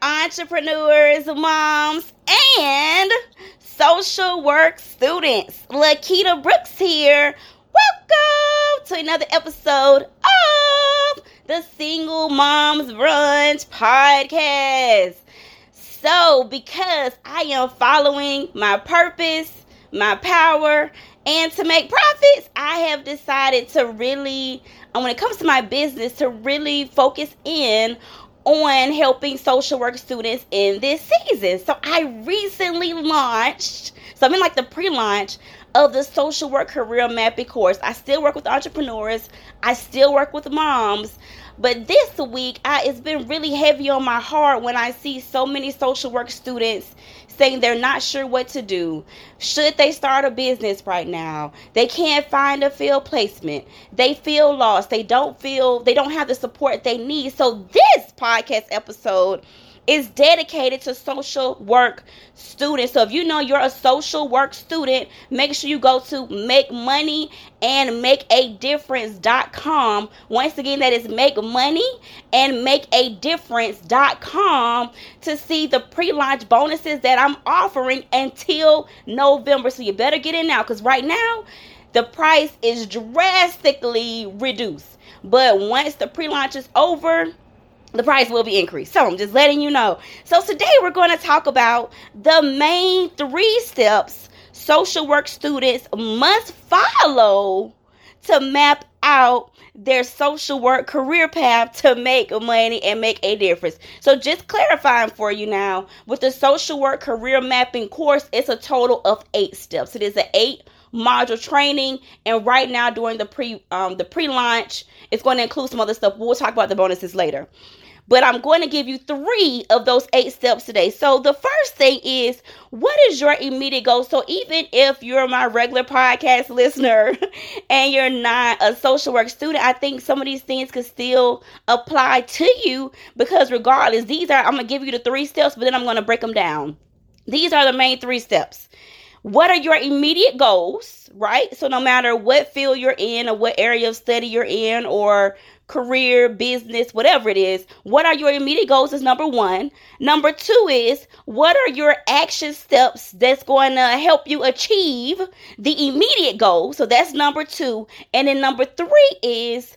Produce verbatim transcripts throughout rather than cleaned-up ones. Entrepreneurs, moms, and social work students. LaKeita Brooks here. Welcome to another episode of the Single Moms Brunch Podcast. So, because I am following my purpose, my power, and to make profits, I have decided to really, when it comes to my business, to really focus in on helping social work students in this season. So I recently launched, so I'm in like the pre-launch of the social work career mapping course. I still work with entrepreneurs. I still work with moms. But this week, I, it's been really heavy on my heart when I see so many social work students saying they're not sure what to do. Should they start a business right now? They can't find a field placement. They feel lost. They don't feel, they don't have the support they need. So this podcast episode is dedicated to social work students. So if you know you're a social work student, make sure you go to make money and make a difference dot com. Once again, that is make money and make a difference dot com to see the pre-launch bonuses that I'm offering until November. So you better get in now, because right now the price is drastically reduced. But once the pre-launch is over, the price will be increased. So I'm just letting you know. So today we're going to talk about the main three steps social work students must follow to map out their social work career path to make money and make a difference. So just clarifying for you now, with the social work career mapping course, it's a total of eight steps. It is an eight module training, and right now during the pre um the pre-launch, it's going to include some other stuff. We'll talk about the bonuses later, but I'm going to give you three of those eight steps today. So the first thing is, what is your immediate goal? So even if you're my regular podcast listener and you're not a social work student, I think some of these things could still apply to you, because regardless, these are, I'm gonna give you the three steps, but then I'm going to break them down. These are the main three steps. What are your immediate goals, right? So no matter what field you're in or what area of study you're in or career, business, whatever it is, what are your immediate goals is number one. Number two is, what are your action steps that's going to help you achieve the immediate goal? So that's number two. And then number three is,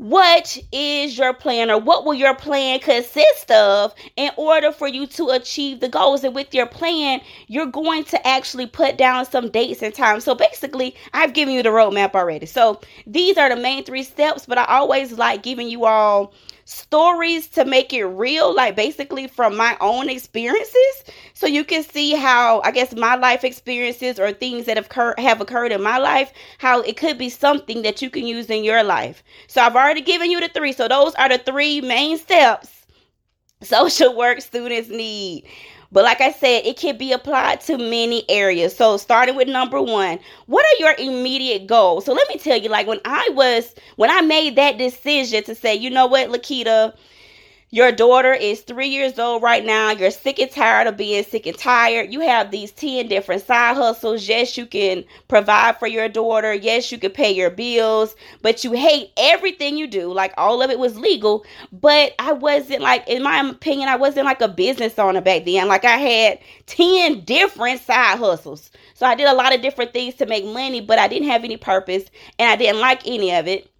what is your plan, or what will your plan consist of in order for you to achieve the goals? And with your plan, you're going to actually put down some dates and times. So basically, I've given you the roadmap already. So these are the main three steps, but I always like giving you all stories to make it real, like basically from my own experiences. So you can see how, I guess, my life experiences or things that have occurred, have occurred in my life, how it could be something that you can use in your life. So I've already already given you the three. So those are the three main steps social work students need. But like I said, it can be applied to many areas. So starting with number one, what are your immediate goals? So let me tell you, like when I was, when I made that decision to say, you know what, LaKeita, your daughter is three years old right now. You're sick and tired of being sick and tired. You have these ten different side hustles. Yes, you can provide for your daughter. Yes, you can pay your bills, but you hate everything you do. Like all of it was legal, but I wasn't like, in my opinion, I wasn't like a business owner back then. Like I had ten different side hustles. So I did a lot of different things to make money, but I didn't have any purpose and I didn't like any of it.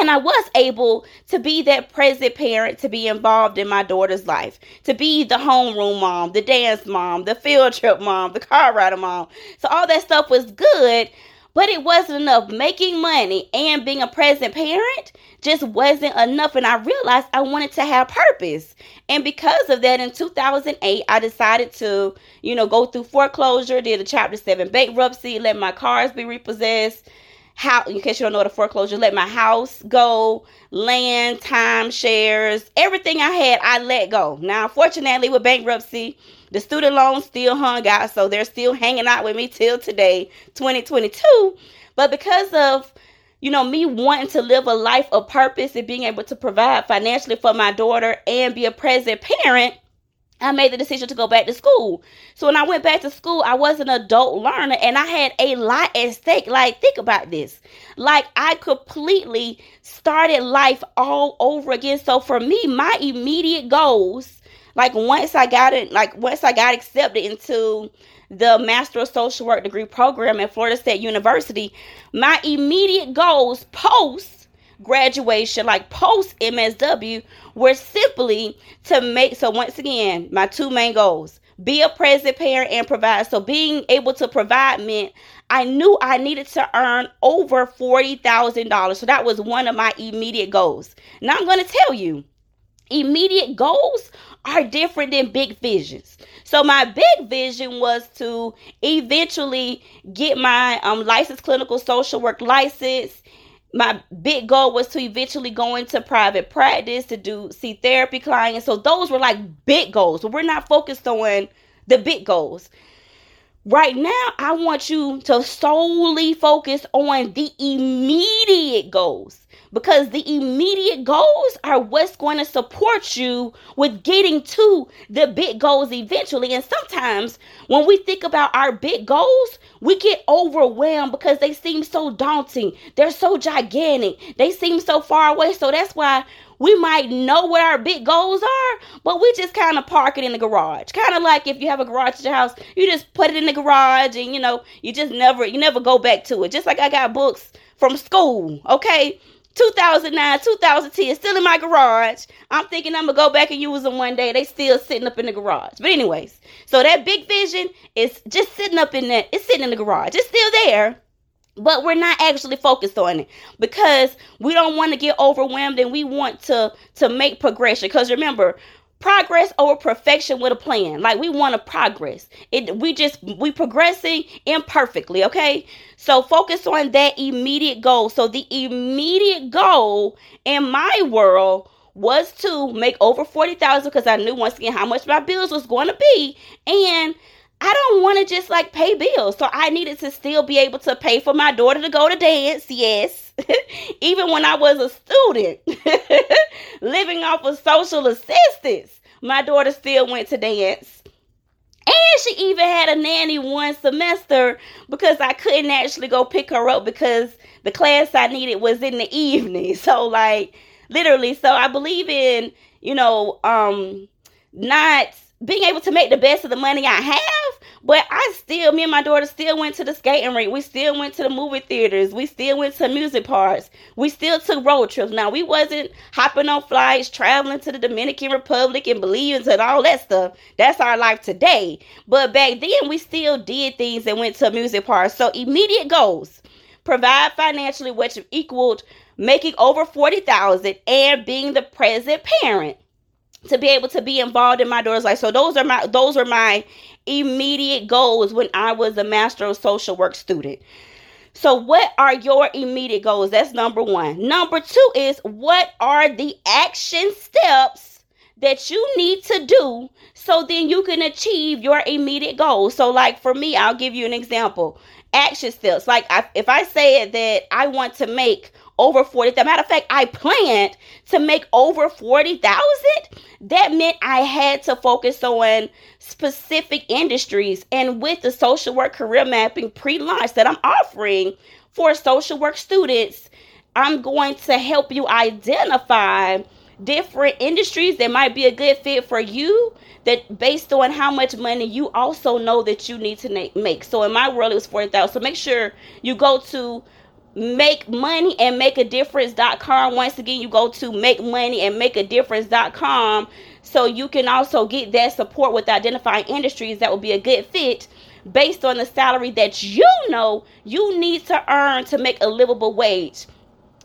And I was able to be that present parent, to be involved in my daughter's life, to be the homeroom mom, the dance mom, the field trip mom, the car rider mom. So all that stuff was good, but it wasn't enough. Making money and being a present parent just wasn't enough. And I realized I wanted to have purpose. And because of that, in two thousand eight, I decided to, you know, go through foreclosure, did a Chapter seven bankruptcy, let my cars be repossessed, how, in case you don't know what a foreclosure, let my house go, land, timeshares, everything I had, I let go. Now, unfortunately, with bankruptcy, the student loans still hung out, so they're still hanging out with me till today, twenty twenty-two. But because of, you know, me wanting to live a life of purpose and being able to provide financially for my daughter and be a present parent, I made the decision to go back to school. So when I went back to school, I was an adult learner and I had a lot at stake. Like, think about this. Like, I completely started life all over again. So for me, my immediate goals, like once I got it, like once I got accepted into the Master of Social Work degree program at Florida State University, my immediate goals post graduation, like post M S W, were simply to make, so once again, my two main goals, be a present parent and provide. So being able to provide meant I knew I needed to earn over forty thousand dollars. So that was one of my immediate goals. Now I'm going to tell you, immediate goals are different than big visions. So my big vision was to eventually get my um, licensed clinical social work license. My big goal was to eventually go into private practice to do see therapy clients. So those were like big goals. But we're not focused on the big goals. Right now, I want you to solely focus on the immediate goals, because the immediate goals are what's going to support you with getting to the big goals eventually. And sometimes when we think about our big goals, we get overwhelmed because they seem so daunting. They're so gigantic. They seem so far away. So that's why we might know what our big goals are, but we just kind of park it in the garage. Kind of like if you have a garage at your house, you just put it in the garage and, you know, you just never, you never go back to it. Just like I got books from school, okay? two thousand nine, two thousand ten, still in my garage. I'm thinking I'm going to go back and use them one day. They still sitting up in the garage. But anyways, so that big vision is just sitting up in that, it's sitting in the garage. It's still there, but we're not actually focused on it because we don't want to get overwhelmed and we want to, to make progression. Because remember, progress over perfection with a plan. Like, we want to progress. It, we just, we progressing imperfectly, okay? So focus on that immediate goal. So the immediate goal in my world was to make over forty thousand dollars because I knew once again how much my bills was going to be, and I don't want to just like pay bills. So I needed to still be able to pay for my daughter to go to dance. Yes. Even when I was a student living off of social assistance, my daughter still went to dance. And she even had a nanny one semester because I couldn't actually go pick her up because the class I needed was in the evening. So like literally, so I believe in, you know, um, not being able to make the best of the money I have, but I still, me and my daughter still went to the skating rink. We still went to the movie theaters. We still went to music parks. We still took road trips. Now, we wasn't hopping on flights, traveling to the Dominican Republic and Belize and all that stuff. That's our life today. But back then, we still did things and went to music parks. So immediate goals, provide financially, which equaled making over forty thousand dollars and being the present parent to be able to be involved in my daughter's life. So those are my, those are my immediate goals when I was a Master of Social Work student. So what are your immediate goals? That's number one. Number two is, what are the action steps that you need to do so then you can achieve your immediate goals? So like for me, I'll give you an example. Action steps. Like I, if I said that I want to make over forty thousand. Matter of fact, I planned to make over forty thousand. That meant I had to focus on specific industries. And with the social work career mapping pre-launch that I'm offering for social work students, I'm going to help you identify different industries that might be a good fit for you, that based on how much money you also know that you need to make. So in my world, it was forty thousand. So make sure you go to make money and make a difference dot com. Once again, you go to make money and make a difference dot com, so you can also get that support with identifying industries that will be a good fit based on the salary that you know you need to earn to make a livable wage.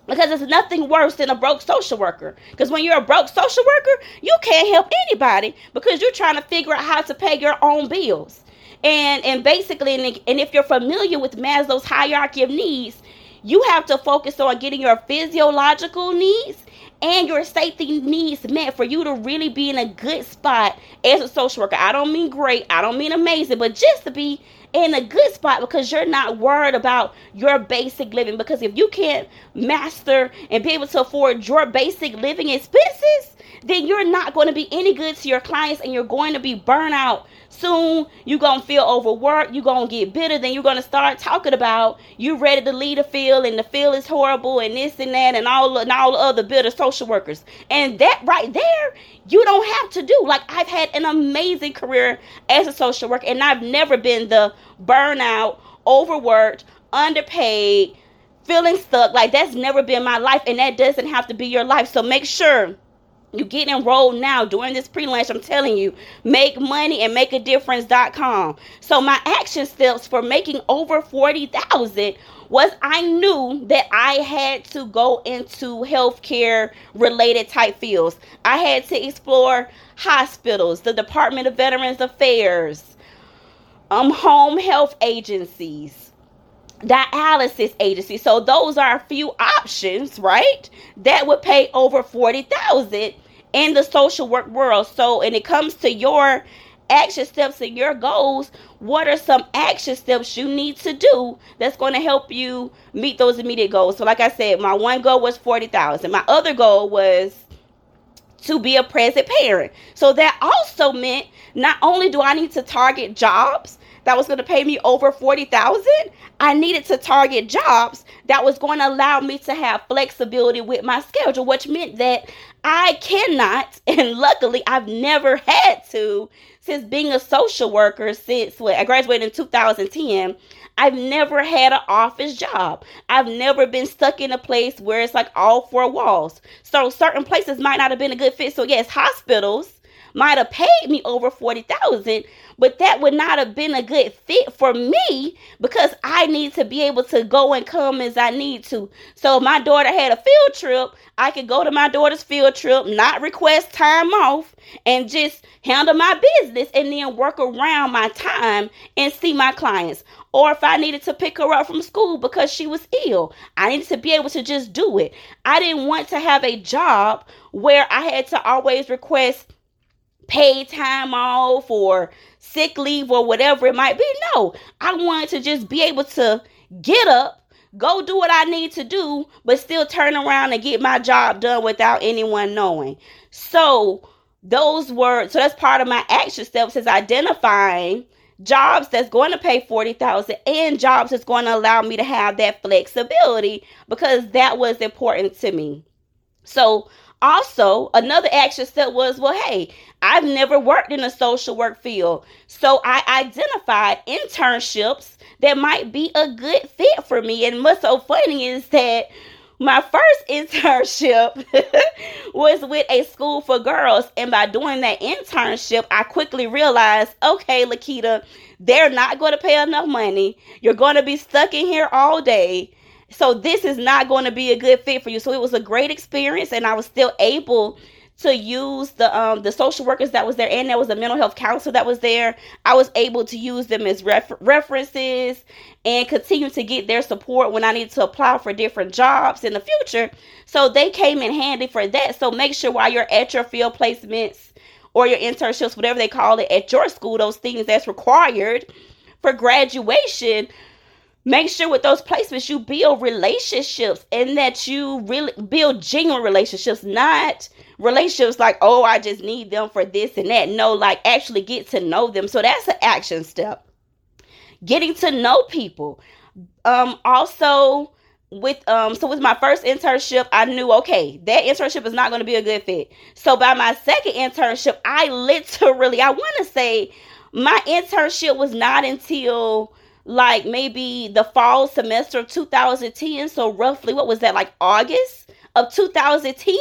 Because it's nothing worse than a broke social worker. Because when you're a broke social worker, you can't help anybody because you're trying to figure out how to pay your own bills. And and basically, and if you're familiar with Maslow's hierarchy of needs, You have to focus on getting your physiological needs and your safety needs met for you to really be in a good spot as a social worker. I don't mean great, I don't mean amazing, but just to be in a good spot, because you're not worried about your basic living. Because if you can't master and be able to afford your basic living expenses, then you're not going to be any good to your clients, and you're going to be burnt out soon. You're going to feel overworked. You're going to get bitter. Then you're going to start talking about you're ready to leave the field, and the field is horrible, and this and that, and all, and all the other bitter social workers. And that right there, you don't have to do. Like, I've had an amazing career as a social worker, and I've never been the burnout, overworked, underpaid, feeling stuck. Like, that's never been my life, and that doesn't have to be your life. So make sure you get enrolled now during this pre-launch. I'm telling you, make money and make a difference dot com. So my action steps for making over forty thousand dollars was, I knew that I had to go into healthcare related type fields. I had to explore hospitals, the Department of Veterans Affairs, um, home health agencies, dialysis agency. So those are a few options, right, that would pay over forty thousand dollars in the social work world. So, and it comes to your action steps and your goals, what are some action steps you need to do that's going to help you meet those immediate goals? So like I said, my one goal was forty thousand dollars. My other goal was to be a present parent. So that also meant not only do I need to target jobs that was going to pay me over forty thousand dollars, I needed to target jobs that was going to allow me to have flexibility with my schedule, which meant that I cannot, and luckily I've never had to, since being a social worker, since well, I graduated in two thousand ten, I've never had an office job. I've never been stuck in a place where it's like all four walls. So certain places might not have been a good fit. So yes, hospitals might have paid me over forty thousand dollars, but that would not have been a good fit for me, because I need to be able to go and come as I need to. So if my daughter had a field trip, I could go to my daughter's field trip, not request time off, and just handle my business and then work around my time and see my clients. Or if I needed to pick her up from school because she was ill, I needed to be able to just do it. I didn't want to have a job where I had to always request paid time off or sick leave or whatever it might be. No, I wanted to just be able to get up, go do what I need to do, but still turn around and get my job done without anyone knowing. So those were, so that's part of my action steps, is identifying jobs that's going to pay forty thousand dollars and jobs that's going to allow me to have that flexibility, because that was important to me. So also, another action step was, well, hey, I've never worked in a social work field. So I identified internships that might be a good fit for me. And what's so funny is that my first internship was with a school for girls. And by doing that internship, I quickly realized, okay, LaKeita, they're not going to pay enough money. You're going to be stuck in here all day. So this is not going to be a good fit for you. So it was a great experience, and I was still able to use the um, the social workers that was there, and there was a mental health counselor that was there. I was able to use them as ref- references and continue to get their support when I needed to apply for different jobs in the future. So they came in handy for that. So make sure while you're at your field placements or your internships, whatever they call it at your school, those things that's required for graduation, make sure with those placements you build relationships, and that you really build genuine relationships, not relationships like, oh, I just need them for this and that. No, like actually get to know them. So that's an action step. Getting to know people. Um, also with, um, so with my first internship, I knew, okay, that internship is not going to be a good fit. So by my second internship, I literally, I want to say my internship was not until like maybe the fall semester of two thousand ten. So roughly, what was that, like August of two thousand ten?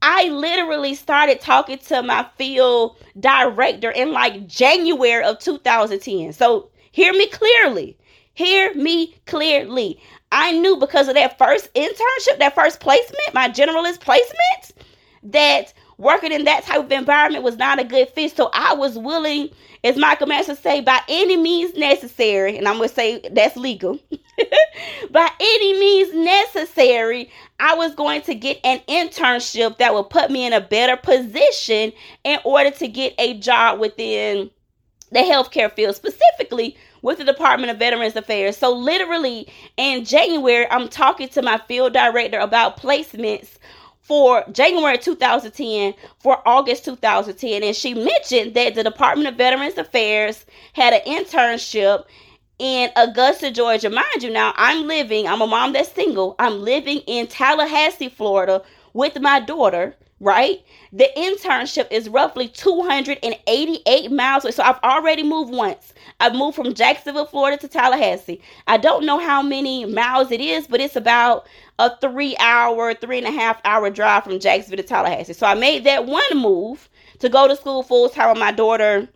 I literally started talking to my field director in like January of two thousand ten. So hear me clearly. Hear me clearly. I knew because of that first internship, that first placement, my generalist placement, that working in that type of environment was not a good fit. So I was willing, as Malcolm X would say, by any means necessary, and I'm going to say that's legal, by any means necessary, I was going to get an internship that would put me in a better position in order to get a job within the healthcare field, specifically with the Department of Veterans Affairs. So literally in January, I'm talking to my field director about placements for January two thousand ten for August two thousand ten. And she mentioned that the Department of Veterans Affairs had an internship in Augusta, Georgia. Mind you, now I'm living, I'm a mom that's single. I'm living in Tallahassee, Florida with my daughter, right? The internship is roughly two hundred eighty-eight miles away. So I've already moved once. I've moved from Jacksonville, Florida to Tallahassee. I don't know how many miles it is, but it's about a three hour, three and a half hour drive from Jacksonville to Tallahassee. So I made that one move to go to school full time. My daughter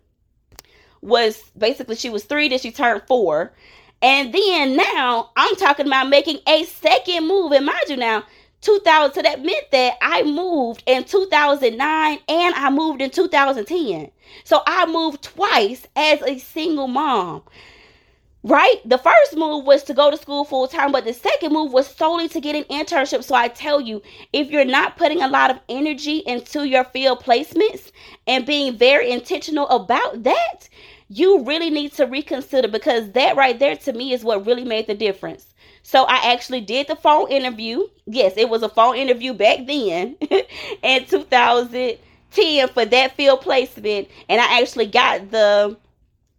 was basically, she was three, then she turned four. And then now I'm talking about making a second move. And mind you now, two thousand, so that meant that I moved in two thousand nine and I moved in two thousand ten. So I moved twice as a single mom, right? The first move was to go to school full time, but the second move was solely to get an internship. So I tell you, if you're not putting a lot of energy into your field placements and being very intentional about that, you really need to reconsider, because that right there to me is what really made the difference. So I actually did the phone interview. Yes, it was a phone interview back then in two thousand ten for that field placement. And I actually got the,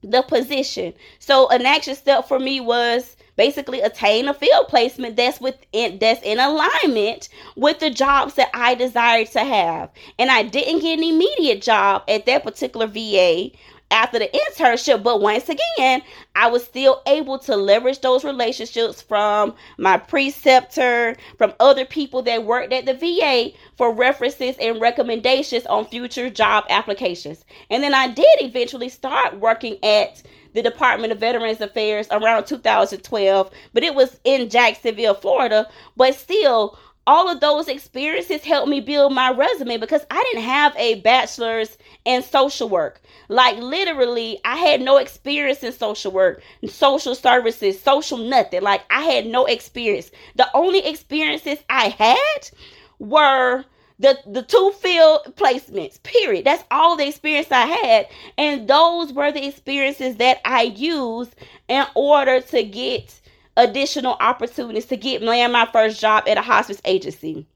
the position. So an action step for me was basically attain a field placement that's within, that's in alignment with the jobs that I desired to have. And I didn't get an immediate job at that particular V A after the internship, but once again, I was still able to leverage those relationships from my preceptor, from other people that worked at the V A for references and recommendations on future job applications. And then I did eventually start working at the Department of Veterans Affairs around two thousand twelve, but it was in Jacksonville, Florida. But still, all of those experiences helped me build my resume, because I didn't have a bachelor's in social work. Like literally, I had no experience in social work, social services, social nothing. Like I had no experience. The only experiences I had were the, the two field placements, period. That's all the experience I had. And those were the experiences that I used in order to get additional opportunities to get land my first job at a hospice agency,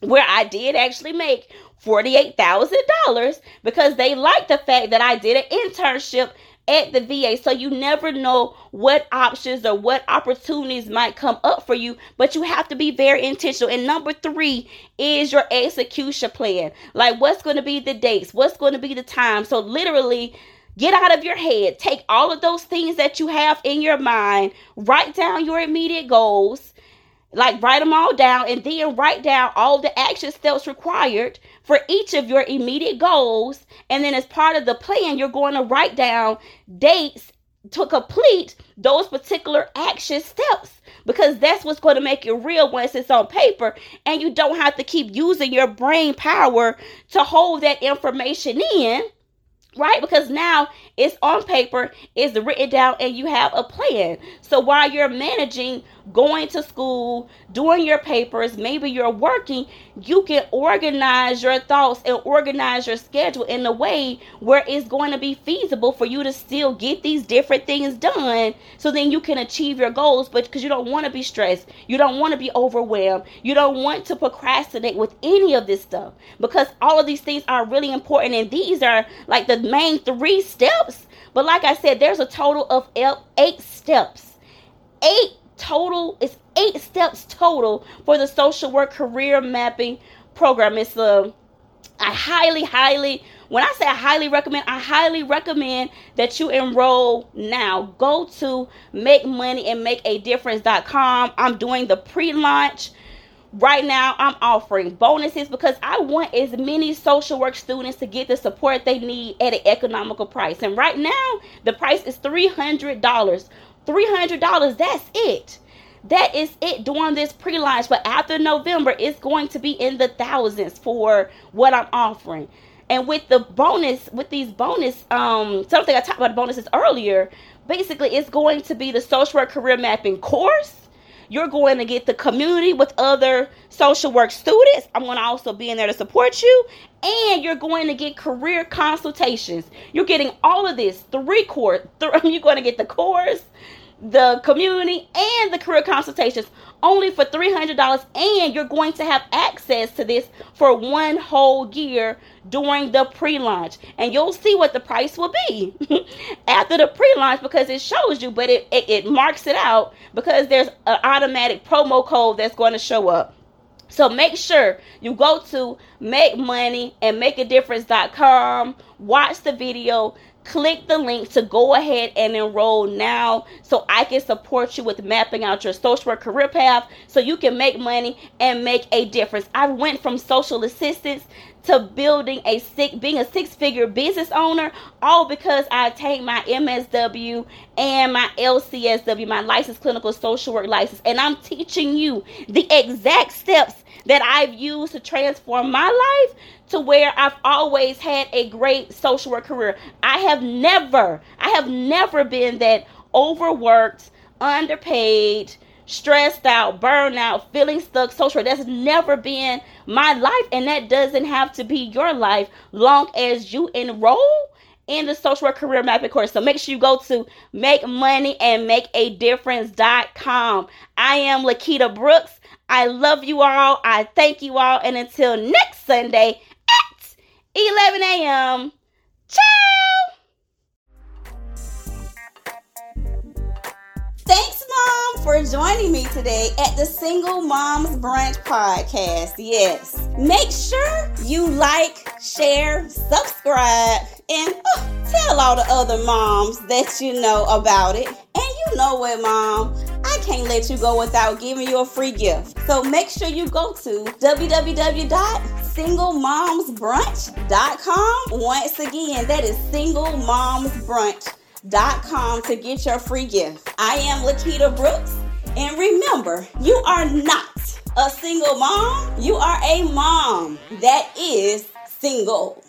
where I did actually make forty-eight thousand dollars, because they liked the fact that I did an internship at the V A. So you never know what options or what opportunities might come up for you, but you have to be very intentional. And number three is your execution plan. Like, what's going to be the dates? What's going to be the time? So literally, get out of your head. Take all of those things that you have in your mind. Write down your immediate goals. Like, write them all down, and then write down all the action steps required for each of your immediate goals. And then as part of the plan, you're going to write down dates to complete those particular action steps, because that's what's going to make it real once it's on paper, and you don't have to keep using your brain power to hold that information in. Right? Because now it's on paper, it's written down, and you have a plan. So while you're managing, going to school, doing your papers, maybe you're working, you can organize your thoughts and organize your schedule in a way where it's going to be feasible for you to still get these different things done, so then you can achieve your goals. But because you don't want to be stressed, you don't want to be overwhelmed, you don't want to procrastinate with any of this stuff, because all of these things are really important, and these are like the main three steps. But like I said, there's a total of eight steps. Eight total. It's eight steps total for the social work career mapping program. It's a, I highly, highly, when I say I highly recommend, I highly recommend that you enroll now. Go to make money and make a difference dot com. I'm doing the pre-launch right now. I'm offering bonuses because I want as many social work students to get the support they need at an economical price. And right now, the price is three hundred dollars. three hundred dollars, that's it. that is it during this pre-launch. But after November, it's going to be in the thousands for what I'm offering. And with the bonus, with these bonus, um, something I talked about the bonuses earlier, basically it's going to be the social work career mapping course. You're going to get the community with other social work students. I'm going to also be in there to support you. And you're going to get career consultations. You're getting all of this. Three course. Th- you're going to get the course, the community, and the career consultations only for three hundred dollars. And you're going to have access to this for one whole year during the pre-launch. And you'll see what the price will be after the pre-launch, because it shows you, but it, it, it marks it out because there's an automatic promo code that's going to show up. So make sure you go to make money and make a difference dot com, watch the video, click the link to go ahead and enroll now so I can support you with mapping out your social work career path so you can make money and make a difference. I went from social assistance to building a six, being a six-figure business owner, all because I attained my M S W and my L C S W, my licensed clinical social work license. And I'm teaching you the exact steps that I've used to transform my life to where I've always had a great social work career. I have never, I have never been that overworked, underpaid, stressed out, burnout, feeling stuck, social. That's never been my life, and that doesn't have to be your life long as you enroll in the social work career mapping course. So make sure you go to make money and make a difference dot com. I am LaKeita Brooks. I love you all. I thank you all. And until next Sunday at eleven a.m., ciao! Thanks, Mom, for joining me today at the Single Moms Brunch Podcast. Yes. Make sure you like, share, subscribe, and oh, tell all the other moms that you know about it. And you know what, Mom? I can't let you go without giving you a free gift. So make sure you go to w w w dot single moms brunch dot com. Once again, that is single moms brunch dot com to get your free gift. I am LaKeita Brooks. And remember, you are not a single mom. You are a mom that is single.